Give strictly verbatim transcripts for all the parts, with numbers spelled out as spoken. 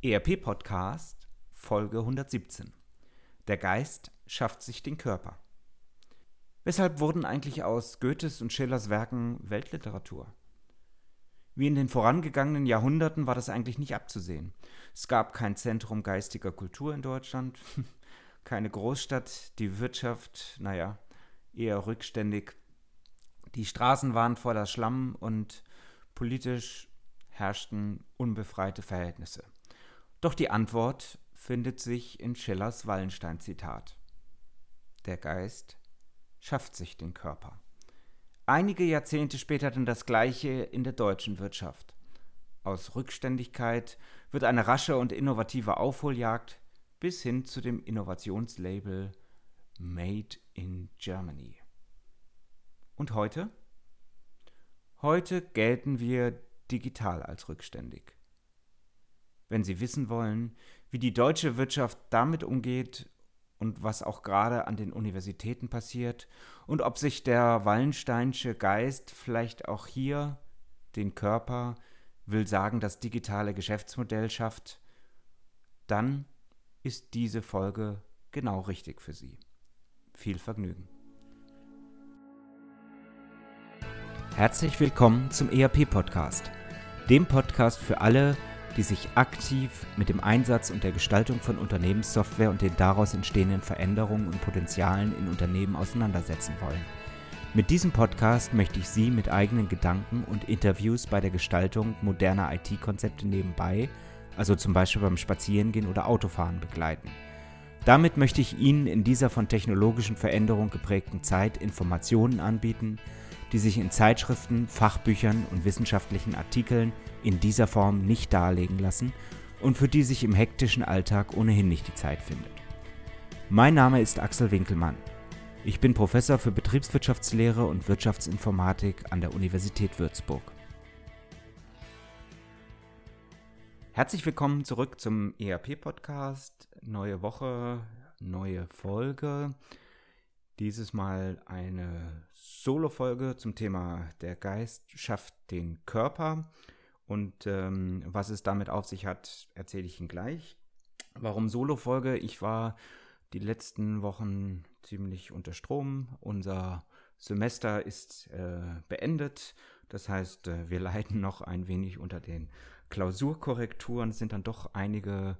E R P-Podcast, Folge hundertsiebzehn. Der Geist schafft sich den Körper. Weshalb wurden eigentlich aus Goethes und Schillers Werken Weltliteratur? Wie in den vorangegangenen Jahrhunderten war das eigentlich nicht abzusehen. Es gab kein Zentrum geistiger Kultur in Deutschland, keine Großstadt, die Wirtschaft, naja, eher rückständig. Die Straßen waren voller Schlamm und politisch herrschten unbefreite Verhältnisse. Doch die Antwort findet sich in Schillers Wallenstein-Zitat. Der Geist schafft sich den Körper. Einige Jahrzehnte später dann das Gleiche in der deutschen Wirtschaft. Aus Rückständigkeit wird eine rasche und innovative Aufholjagd bis hin zu dem Innovationslabel Made in Germany. Und heute? Heute gelten wir digital als rückständig. Wenn Sie wissen wollen, wie die deutsche Wirtschaft damit umgeht und was auch gerade an den Universitäten passiert und ob sich der Wallensteinsche Geist vielleicht auch hier den Körper, will sagen, das digitale Geschäftsmodell schafft, dann ist diese Folge genau richtig für Sie. Viel Vergnügen. Herzlich willkommen zum E R P-Podcast, dem Podcast für alle, die sich aktiv mit dem Einsatz und der Gestaltung von Unternehmenssoftware und den daraus entstehenden Veränderungen und Potenzialen in Unternehmen auseinandersetzen wollen. Mit diesem Podcast möchte ich Sie mit eigenen Gedanken und Interviews bei der Gestaltung moderner I T-Konzepte nebenbei, also zum Beispiel beim Spazierengehen oder Autofahren, begleiten. Damit möchte ich Ihnen in dieser von technologischen Veränderungen geprägten Zeit Informationen anbieten, die sich in Zeitschriften, Fachbüchern und wissenschaftlichen Artikeln in dieser Form nicht darlegen lassen und für die sich im hektischen Alltag ohnehin nicht die Zeit findet. Mein Name ist Axel Winkelmann. Ich bin Professor für Betriebswirtschaftslehre und Wirtschaftsinformatik an der Universität Würzburg. Herzlich willkommen zurück zum E R P-Podcast. Neue Woche, neue Folge. Dieses Mal eine Solo-Folge zum Thema Der Geist schafft den Körper. Und ähm, was es damit auf sich hat, erzähle ich Ihnen gleich. Warum Solo-Folge? Ich war die letzten Wochen ziemlich unter Strom. Unser Semester ist äh, beendet. Das heißt, wir leiden noch ein wenig unter den Klausurkorrekturen. Es sind dann doch einige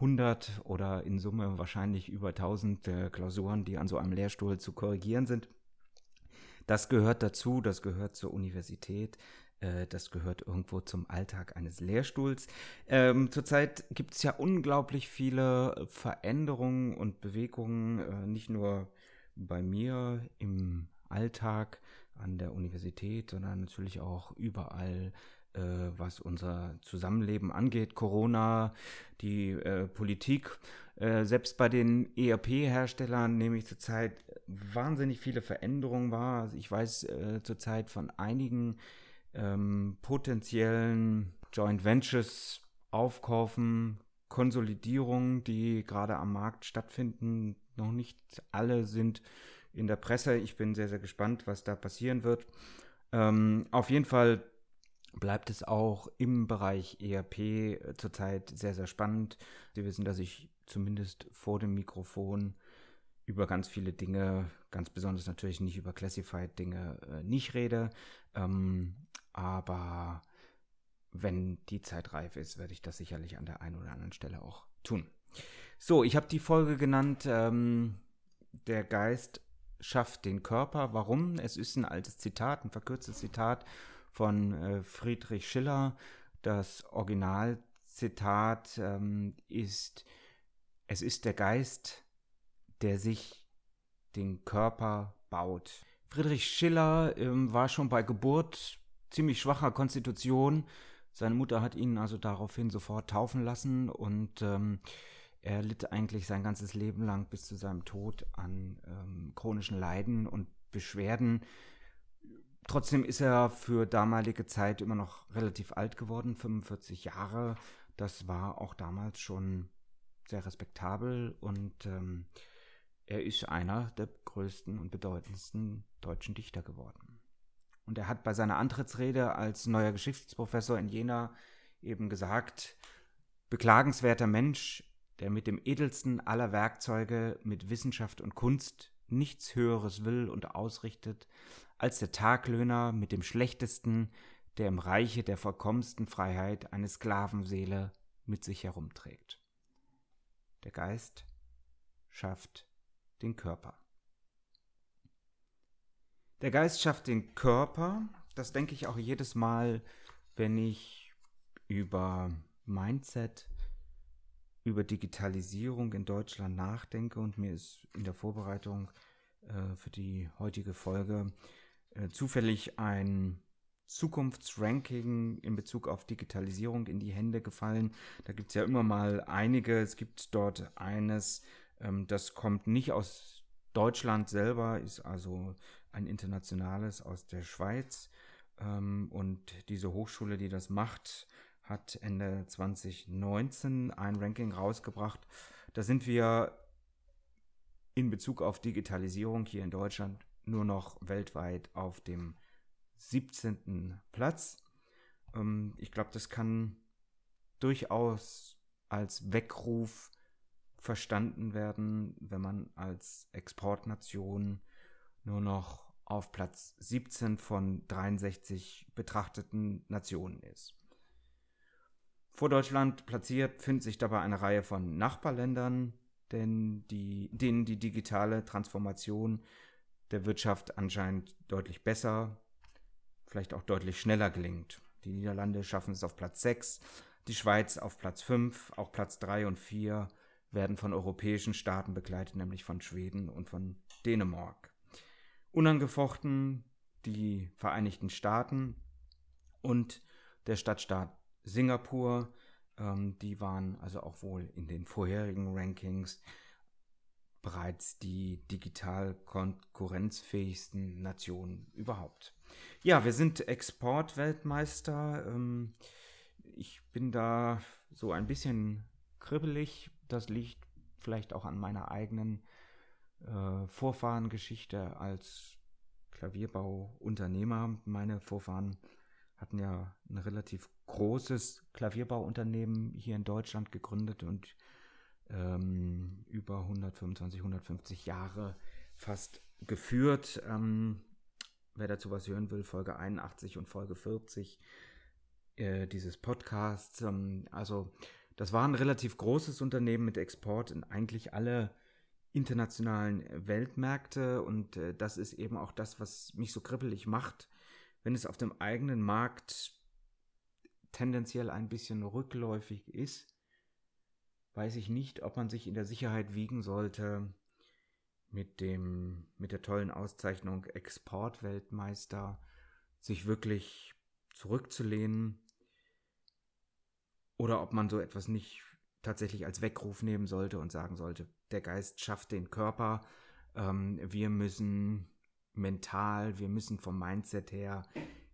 hundert oder in Summe wahrscheinlich über tausend äh, Klausuren, die an so einem Lehrstuhl zu korrigieren sind. Das gehört dazu, das gehört zur Universität, äh, das gehört irgendwo zum Alltag eines Lehrstuhls. Ähm, zurzeit gibt es ja unglaublich viele Veränderungen und Bewegungen, äh, nicht nur bei mir im Alltag an der Universität, sondern natürlich auch überall, was unser Zusammenleben angeht, Corona, die äh, Politik. Äh, selbst bei den E R P-Herstellern nehme ich zurzeit wahnsinnig viele Veränderungen wahr. Also ich weiß äh, zurzeit von einigen ähm, potenziellen Joint Ventures, Aufkaufen, Konsolidierungen, die gerade am Markt stattfinden. Noch nicht alle sind in der Presse. Ich bin sehr, sehr gespannt, was da passieren wird. Ähm, auf jeden Fall bleibt es auch im Bereich E R P zurzeit sehr, sehr spannend. Sie wissen, dass ich zumindest vor dem Mikrofon über ganz viele Dinge, ganz besonders natürlich nicht über Classified-Dinge, nicht rede. Aber wenn die Zeit reif ist, werde ich das sicherlich an der einen oder anderen Stelle auch tun. So, ich habe die Folge genannt, ähm, der Geist schafft den Körper. Warum? Es ist ein altes Zitat, ein verkürztes Zitat von Friedrich Schiller. Das Originalzitat ähm, ist: Es ist der Geist, der sich den Körper baut. Friedrich Schiller ähm, war schon bei Geburt ziemlich schwacher Konstitution. Seine Mutter hat ihn also daraufhin sofort taufen lassen und ähm, er litt eigentlich sein ganzes Leben lang bis zu seinem Tod an ähm, chronischen Leiden und Beschwerden. Trotzdem ist er für damalige Zeit immer noch relativ alt geworden, fünfundvierzig Jahre. Das war auch damals schon sehr respektabel und ähm, er ist einer der größten und bedeutendsten deutschen Dichter geworden. Und er hat bei seiner Antrittsrede als neuer Geschichtsprofessor in Jena eben gesagt: beklagenswerter Mensch, der mit dem edelsten aller Werkzeuge, mit Wissenschaft und Kunst, nichts Höheres will und ausrichtet, als der Taglöhner mit dem schlechtesten, der im Reiche der vollkommensten Freiheit eine Sklavenseele mit sich herumträgt. Der Geist schafft den Körper. Der Geist schafft den Körper, das denke ich auch jedes Mal, wenn ich über Mindset, über Digitalisierung in Deutschland nachdenke, und mir ist in der Vorbereitung äh, für die heutige Folge äh, zufällig ein Zukunftsranking in Bezug auf Digitalisierung in die Hände gefallen. Da gibt es ja immer mal einige. Es gibt dort eines, ähm, das kommt nicht aus Deutschland selber, ist also ein internationales aus der Schweiz. Ähm, und diese Hochschule, die das macht, hat Ende zwanzig neunzehn ein Ranking rausgebracht. Da sind wir in Bezug auf Digitalisierung hier in Deutschland nur noch weltweit auf dem siebzehnten Platz. Ich glaube, das kann durchaus als Weckruf verstanden werden, wenn man als Exportnation nur noch auf Platz siebzehn von dreiundsechzig betrachteten Nationen ist. Vor Deutschland platziert findet sich dabei eine Reihe von Nachbarländern, denn die, denen die digitale Transformation der Wirtschaft anscheinend deutlich besser, vielleicht auch deutlich schneller gelingt. Die Niederlande schaffen es auf Platz sechs, die Schweiz auf Platz fünf, auch Platz drei und vier werden von europäischen Staaten begleitet, nämlich von Schweden und von Dänemark. Unangefochten die Vereinigten Staaten und der Stadtstaat Singapur, ähm, die waren also auch wohl in den vorherigen Rankings bereits die digital konkurrenzfähigsten Nationen überhaupt. Ja, wir sind Exportweltmeister. Ähm, ich bin da so ein bisschen kribbelig. Das liegt vielleicht auch an meiner eigenen äh, Vorfahrengeschichte als Klavierbauunternehmer. Meine Vorfahren hatten ja ein relativ großes Klavierbauunternehmen hier in Deutschland gegründet und ähm, über hundertfünfundzwanzig, hundertfünfzig Jahre fast geführt. Ähm, wer dazu was hören will, Folge einundachtzig und Folge vierzig äh, dieses Podcasts. Ähm, also das war ein relativ großes Unternehmen mit Export in eigentlich alle internationalen Weltmärkte, und äh, das ist eben auch das, was mich so kribbelig macht, wenn es auf dem eigenen Markt tendenziell ein bisschen rückläufig ist, weiß ich nicht, ob man sich in der Sicherheit wiegen sollte mit dem, mit der tollen Auszeichnung Exportweltmeister, sich wirklich zurückzulehnen, oder ob man so etwas nicht tatsächlich als Weckruf nehmen sollte und sagen sollte, der Geist schafft den Körper, ähm, wir müssen mental, wir müssen vom Mindset her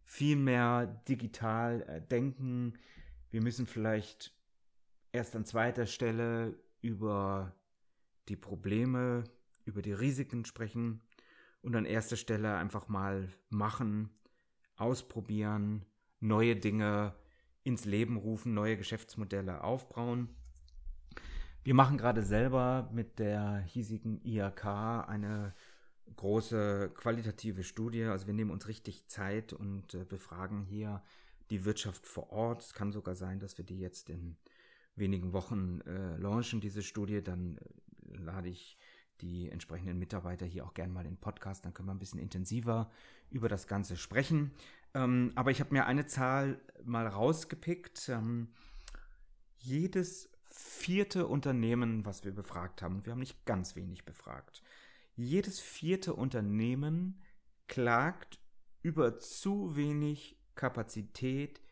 viel mehr digital äh, denken. Wir müssen vielleicht erst an zweiter Stelle über die Probleme, über die Risiken sprechen und an erster Stelle einfach mal machen, ausprobieren, neue Dinge ins Leben rufen, neue Geschäftsmodelle aufbauen. Wir machen gerade selber mit der hiesigen I H K eine große qualitative Studie, also wir nehmen uns richtig Zeit und äh, befragen hier die Wirtschaft vor Ort. Es kann sogar sein, dass wir die jetzt in wenigen Wochen äh, launchen, diese Studie. Dann äh, lade ich die entsprechenden Mitarbeiter hier auch gerne mal in den Podcast, dann können wir ein bisschen intensiver über das Ganze sprechen. Ähm, aber ich habe mir eine Zahl mal rausgepickt. Ähm, jedes vierte Unternehmen, was wir befragt haben, wir haben nicht ganz wenig befragt, jedes vierte Unternehmen klagt über zu wenig Kapazität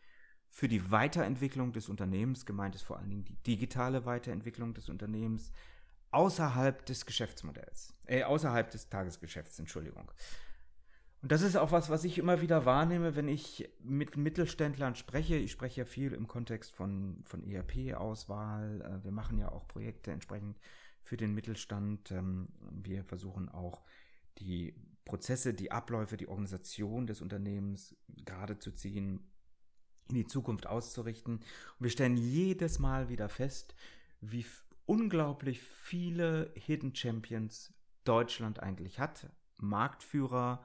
für die Weiterentwicklung des Unternehmens, gemeint ist vor allen Dingen die digitale Weiterentwicklung des Unternehmens, außerhalb des Geschäftsmodells, äh, außerhalb des Tagesgeschäfts, Entschuldigung. Und das ist auch was, was ich immer wieder wahrnehme, wenn ich mit Mittelständlern spreche. Ich spreche ja viel im Kontext von, von E R P-Auswahl. Wir machen ja auch Projekte entsprechend für den Mittelstand. Wir versuchen auch die Prozesse, die Abläufe, die Organisation des Unternehmens gerade zu ziehen. in die Zukunft auszurichten. Und wir stellen jedes Mal wieder fest, wie f- unglaublich viele Hidden Champions Deutschland eigentlich hat. Marktführer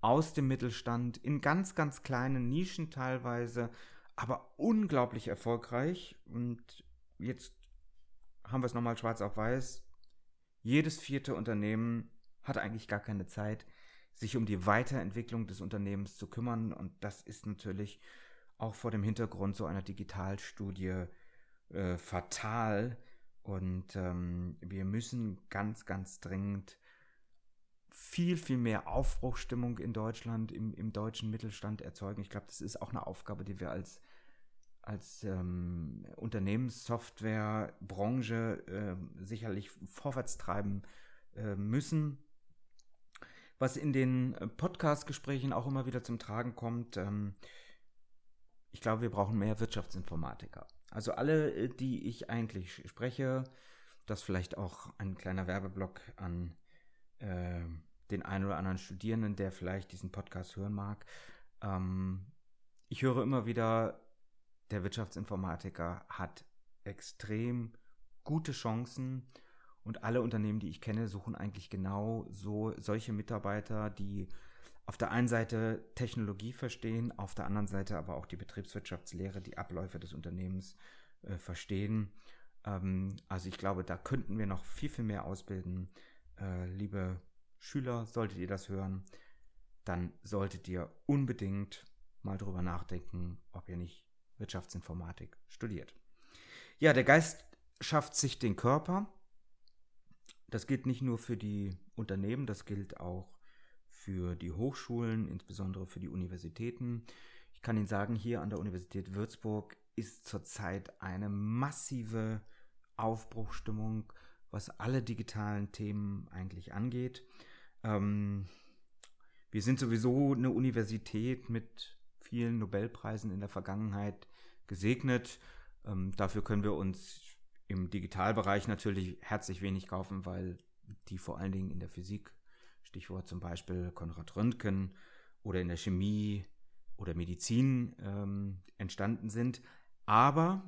aus dem Mittelstand, in ganz, ganz kleinen Nischen teilweise, aber unglaublich erfolgreich. Und jetzt haben wir es nochmal schwarz auf weiß. Jedes vierte Unternehmen hat eigentlich gar keine Zeit, sich um die Weiterentwicklung des Unternehmens zu kümmern. Und das ist natürlich auch vor dem Hintergrund so einer Digitalstudie äh, fatal. Und ähm, wir müssen ganz, ganz dringend viel, viel mehr Aufbruchstimmung in Deutschland, im, im deutschen Mittelstand erzeugen. Ich glaube, das ist auch eine Aufgabe, die wir als, als ähm, Unternehmenssoftwarebranche äh, sicherlich vorwärts treiben äh, müssen. Was in den Podcast-Gesprächen auch immer wieder zum Tragen kommt, ähm, ich glaube, wir brauchen mehr Wirtschaftsinformatiker. Also alle, die ich eigentlich spreche, das vielleicht auch ein kleiner Werbeblock an äh, den einen oder anderen Studierenden, der vielleicht diesen Podcast hören mag. Ähm, ich höre immer wieder, der Wirtschaftsinformatiker hat extrem gute Chancen und alle Unternehmen, die ich kenne, suchen eigentlich genau so solche Mitarbeiter, die auf der einen Seite Technologie verstehen, auf der anderen Seite aber auch die Betriebswirtschaftslehre, die Abläufe des Unternehmens äh, verstehen. Ähm, also ich glaube, da könnten wir noch viel, viel mehr ausbilden. Äh, liebe Schüler, solltet ihr das hören, dann solltet ihr unbedingt mal drüber nachdenken, ob ihr nicht Wirtschaftsinformatik studiert. Ja, der Geist schafft sich den Körper. Das gilt nicht nur für die Unternehmen, das gilt auch für die Hochschulen, insbesondere für die Universitäten. Ich kann Ihnen sagen, hier an der Universität Würzburg ist zurzeit eine massive Aufbruchstimmung, was alle digitalen Themen eigentlich angeht. Ähm, wir sind sowieso eine Universität mit vielen Nobelpreisen in der Vergangenheit gesegnet. Ähm, dafür können wir uns im Digitalbereich natürlich herzlich wenig kaufen, weil die vor allen Dingen in der Physik, Stichwort zum Beispiel Konrad Röntgen, oder in der Chemie oder Medizin ähm, entstanden sind. Aber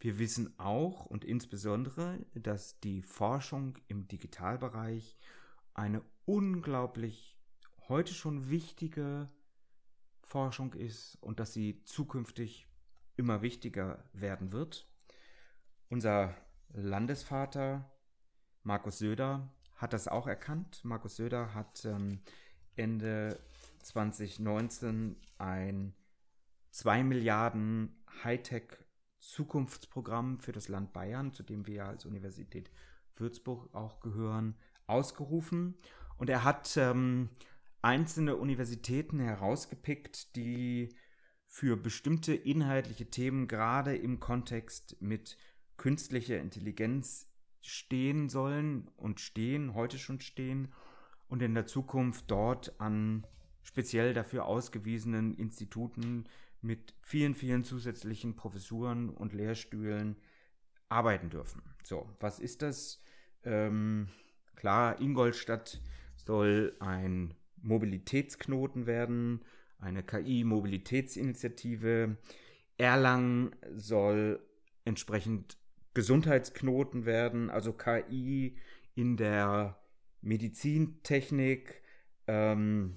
wir wissen auch und insbesondere, dass die Forschung im Digitalbereich eine unglaublich heute schon wichtige Forschung ist und dass sie zukünftig immer wichtiger werden wird. Unser Landesvater Markus Söder hat das auch erkannt. Markus Söder hat ähm, Ende zwanzig neunzehn ein zwei Milliarden Hightech-Zukunftsprogramm für das Land Bayern, zu dem wir ja als Universität Würzburg auch gehören, ausgerufen. Und er hat ähm, einzelne Universitäten herausgepickt, die für bestimmte inhaltliche Themen gerade im Kontext mit künstlicher Intelligenz stehen sollen und stehen, heute schon stehen und in der Zukunft dort an speziell dafür ausgewiesenen Instituten mit vielen, vielen zusätzlichen Professuren und Lehrstühlen arbeiten dürfen. So, was ist das? Ähm, klar, Ingolstadt soll ein Mobilitätsknoten werden, eine K I-Mobilitätsinitiative. Erlangen soll entsprechend Gesundheitsknoten werden, also K I in der Medizintechnik, ähm,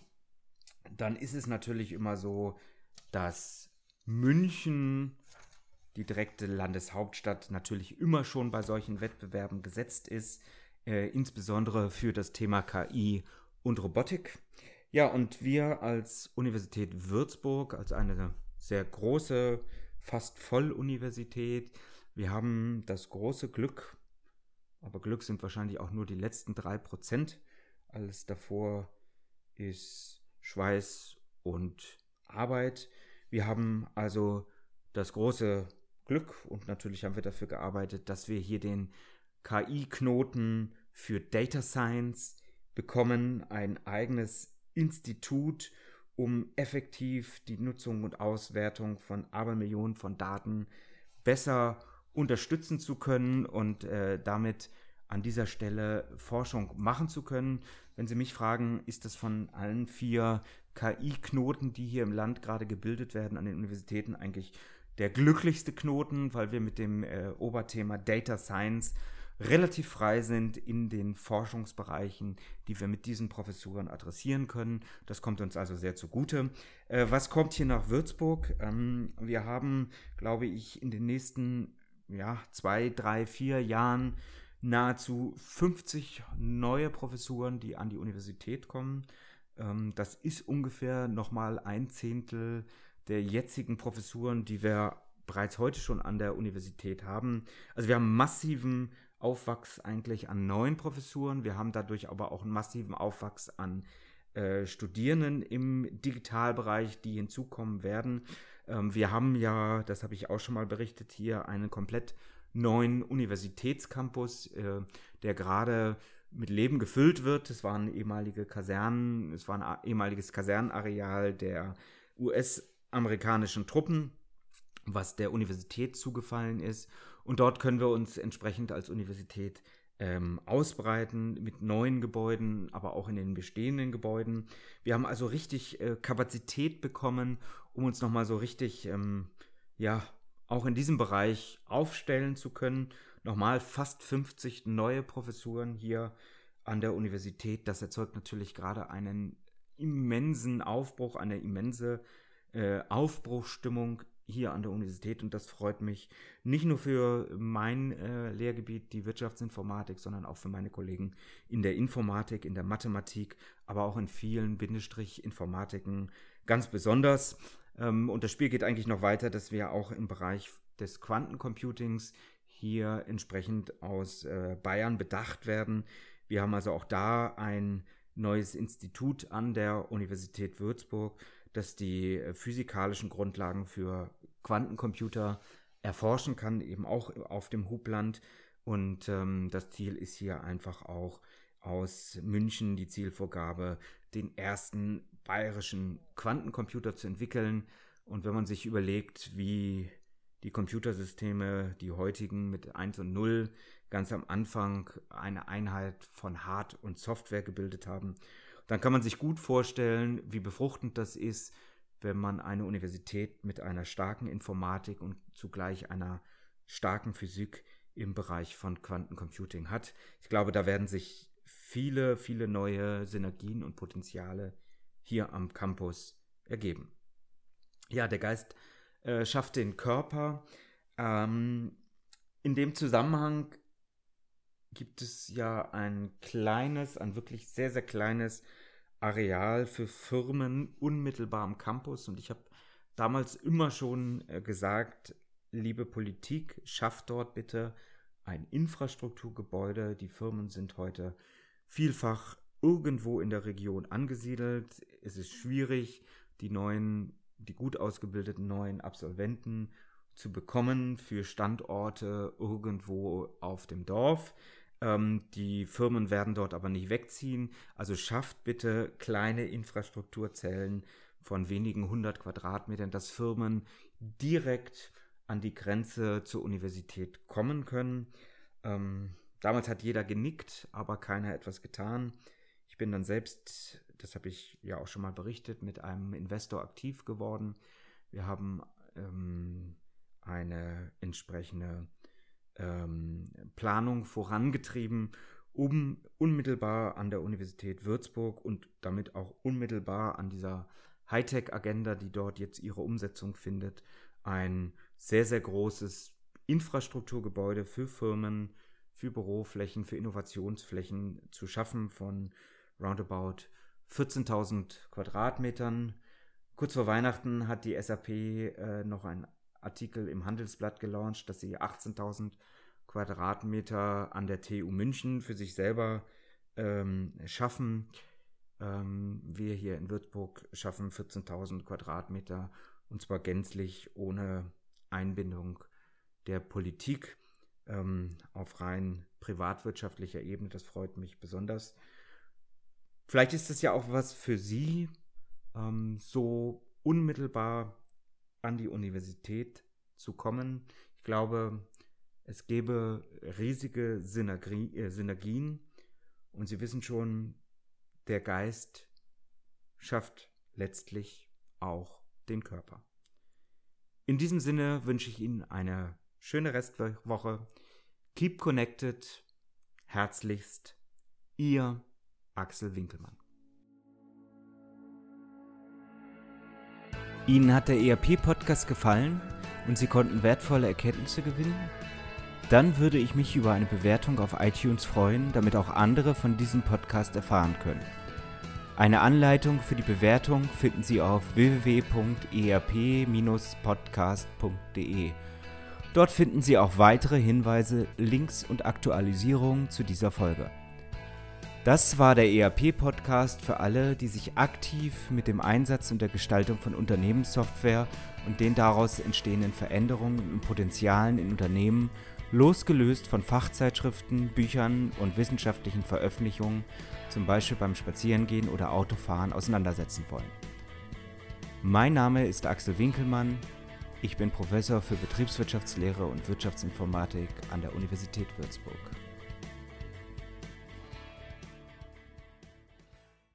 dann ist es natürlich immer so, dass München, die direkte Landeshauptstadt, natürlich immer schon bei solchen Wettbewerben gesetzt ist, äh, insbesondere für das Thema K I und Robotik. Ja, und wir als Universität Würzburg, als eine sehr große, fast Volluniversität, wir haben das große Glück, aber Glück sind wahrscheinlich auch nur die letzten drei Prozent. Alles davor ist Schweiß und Arbeit. Wir haben also das große Glück und natürlich haben wir dafür gearbeitet, dass wir hier den K I-Knoten für Data Science bekommen, ein eigenes Institut, um effektiv die Nutzung und Auswertung von Abermillionen von Daten besser unterstützen zu können und äh, damit an dieser Stelle Forschung machen zu können. Wenn Sie mich fragen, ist das von allen vier K I-Knoten, die hier im Land gerade gebildet werden an den Universitäten, eigentlich der glücklichste Knoten, weil wir mit dem äh, Oberthema Data Science relativ frei sind in den Forschungsbereichen, die wir mit diesen Professuren adressieren können. Das kommt uns also sehr zugute. Äh, was kommt hier nach Würzburg? Ähm, wir haben, glaube ich, in den nächsten ja, zwei, drei, vier Jahren nahezu fünfzig neue Professuren, die an die Universität kommen. Ähm, das ist ungefähr nochmal ein Zehntel der jetzigen Professuren, die wir bereits heute schon an der Universität haben. Also wir haben massiven Aufwachs eigentlich an neuen Professuren. Wir haben dadurch aber auch einen massiven Aufwachs an äh, Studierenden im Digitalbereich, die hinzukommen werden. Ähm, wir haben ja, das habe ich auch schon mal berichtet, hier einen komplett neuen Universitätscampus, äh, der gerade mit Leben gefüllt wird. Es waren ehemalige Kasernen, es war ein ehemaliges Kasernenareal der U S-amerikanischen Truppen, was der Universität zugefallen ist. Und dort können wir uns entsprechend als Universität ähm, ausbreiten mit neuen Gebäuden, aber auch in den bestehenden Gebäuden. Wir haben also richtig äh, Kapazität bekommen, um uns nochmal so richtig, ähm, ja, auch in diesem Bereich aufstellen zu können. Nochmal fast fünfzig neue Professuren hier an der Universität. Das erzeugt natürlich gerade einen immensen Aufbruch, eine immense äh, Aufbruchstimmung hier an der Universität, und das freut mich nicht nur für mein äh, Lehrgebiet, die Wirtschaftsinformatik, sondern auch für meine Kollegen in der Informatik, in der Mathematik, aber auch in vielen Bindestrich-Informatiken ganz besonders. Ähm, und das Spiel geht eigentlich noch weiter, dass wir auch im Bereich des Quantencomputings hier entsprechend aus äh, Bayern bedacht werden. Wir haben also auch da ein neues Institut an der Universität Würzburg, das die physikalischen Grundlagen für Quantencomputer erforschen kann, eben auch auf dem Hubland. Und ähm, das Ziel ist hier einfach auch aus München die Zielvorgabe, den ersten bayerischen Quantencomputer zu entwickeln. Und wenn man sich überlegt, wie die Computersysteme, die heutigen mit eins und null, ganz am Anfang eine Einheit von Hard- und Software gebildet haben, dann kann man sich gut vorstellen, wie befruchtend das ist, wenn man eine Universität mit einer starken Informatik und zugleich einer starken Physik im Bereich von Quantencomputing hat. Ich glaube, da werden sich viele, viele neue Synergien und Potenziale hier am Campus ergeben. Ja, der Geist äh, schafft den Körper. Ähm, in dem Zusammenhang gibt es ja ein kleines, ein wirklich sehr, sehr kleines Areal für Firmen unmittelbar am Campus. Und ich habe damals immer schon gesagt, liebe Politik, schafft dort bitte ein Infrastrukturgebäude. Die Firmen sind heute vielfach irgendwo in der Region angesiedelt. Es ist schwierig, die neuen, die gut ausgebildeten neuen Absolventen zu bekommen für Standorte irgendwo auf dem Dorf. Die Firmen werden dort aber nicht wegziehen. Also schafft bitte kleine Infrastrukturzellen von wenigen hundert Quadratmetern, dass Firmen direkt an die Grenze zur Universität kommen können. Ähm, damals hat jeder genickt, aber keiner etwas getan. Ich bin dann selbst, das habe ich ja auch schon mal berichtet, mit einem Investor aktiv geworden. Wir haben ähm, eine entsprechende Planung vorangetrieben, um unmittelbar an der Universität Würzburg und damit auch unmittelbar an dieser Hightech-Agenda, die dort jetzt ihre Umsetzung findet, ein sehr, sehr großes Infrastrukturgebäude für Firmen, für Büroflächen, für Innovationsflächen zu schaffen von roundabout vierzehntausend Quadratmetern. Kurz vor Weihnachten hat die S A P äh, noch ein Artikel im Handelsblatt gelauncht, dass sie achtzehntausend Quadratmeter an der T U München für sich selber ähm, schaffen. Ähm, wir hier in Würzburg schaffen vierzehntausend Quadratmeter, und zwar gänzlich ohne Einbindung der Politik ähm, auf rein privatwirtschaftlicher Ebene. Das freut mich besonders. Vielleicht ist das ja auch was für Sie, ähm, so unmittelbar an die Universität zu kommen. Ich glaube, es gäbe riesige Synergien, und Sie wissen schon, der Geist schafft letztlich auch den Körper. In diesem Sinne wünsche ich Ihnen eine schöne Restwoche. Keep connected. Herzlichst, Ihr Axel Winkelmann. Ihnen hat der E R P-Podcast gefallen und Sie konnten wertvolle Erkenntnisse gewinnen? Dann würde ich mich über eine Bewertung auf iTunes freuen, damit auch andere von diesem Podcast erfahren können. Eine Anleitung für die Bewertung finden Sie auf w w w punkt e r p podcast punkt d e. Dort finden Sie auch weitere Hinweise, Links und Aktualisierungen zu dieser Folge. Das war der E R P-Podcast für alle, die sich aktiv mit dem Einsatz und der Gestaltung von Unternehmenssoftware und den daraus entstehenden Veränderungen und Potenzialen in Unternehmen, losgelöst von Fachzeitschriften, Büchern und wissenschaftlichen Veröffentlichungen, zum Beispiel beim Spazierengehen oder Autofahren, auseinandersetzen wollen. Mein Name ist Axel Winkelmann, ich bin Professor für Betriebswirtschaftslehre und Wirtschaftsinformatik an der Universität Würzburg.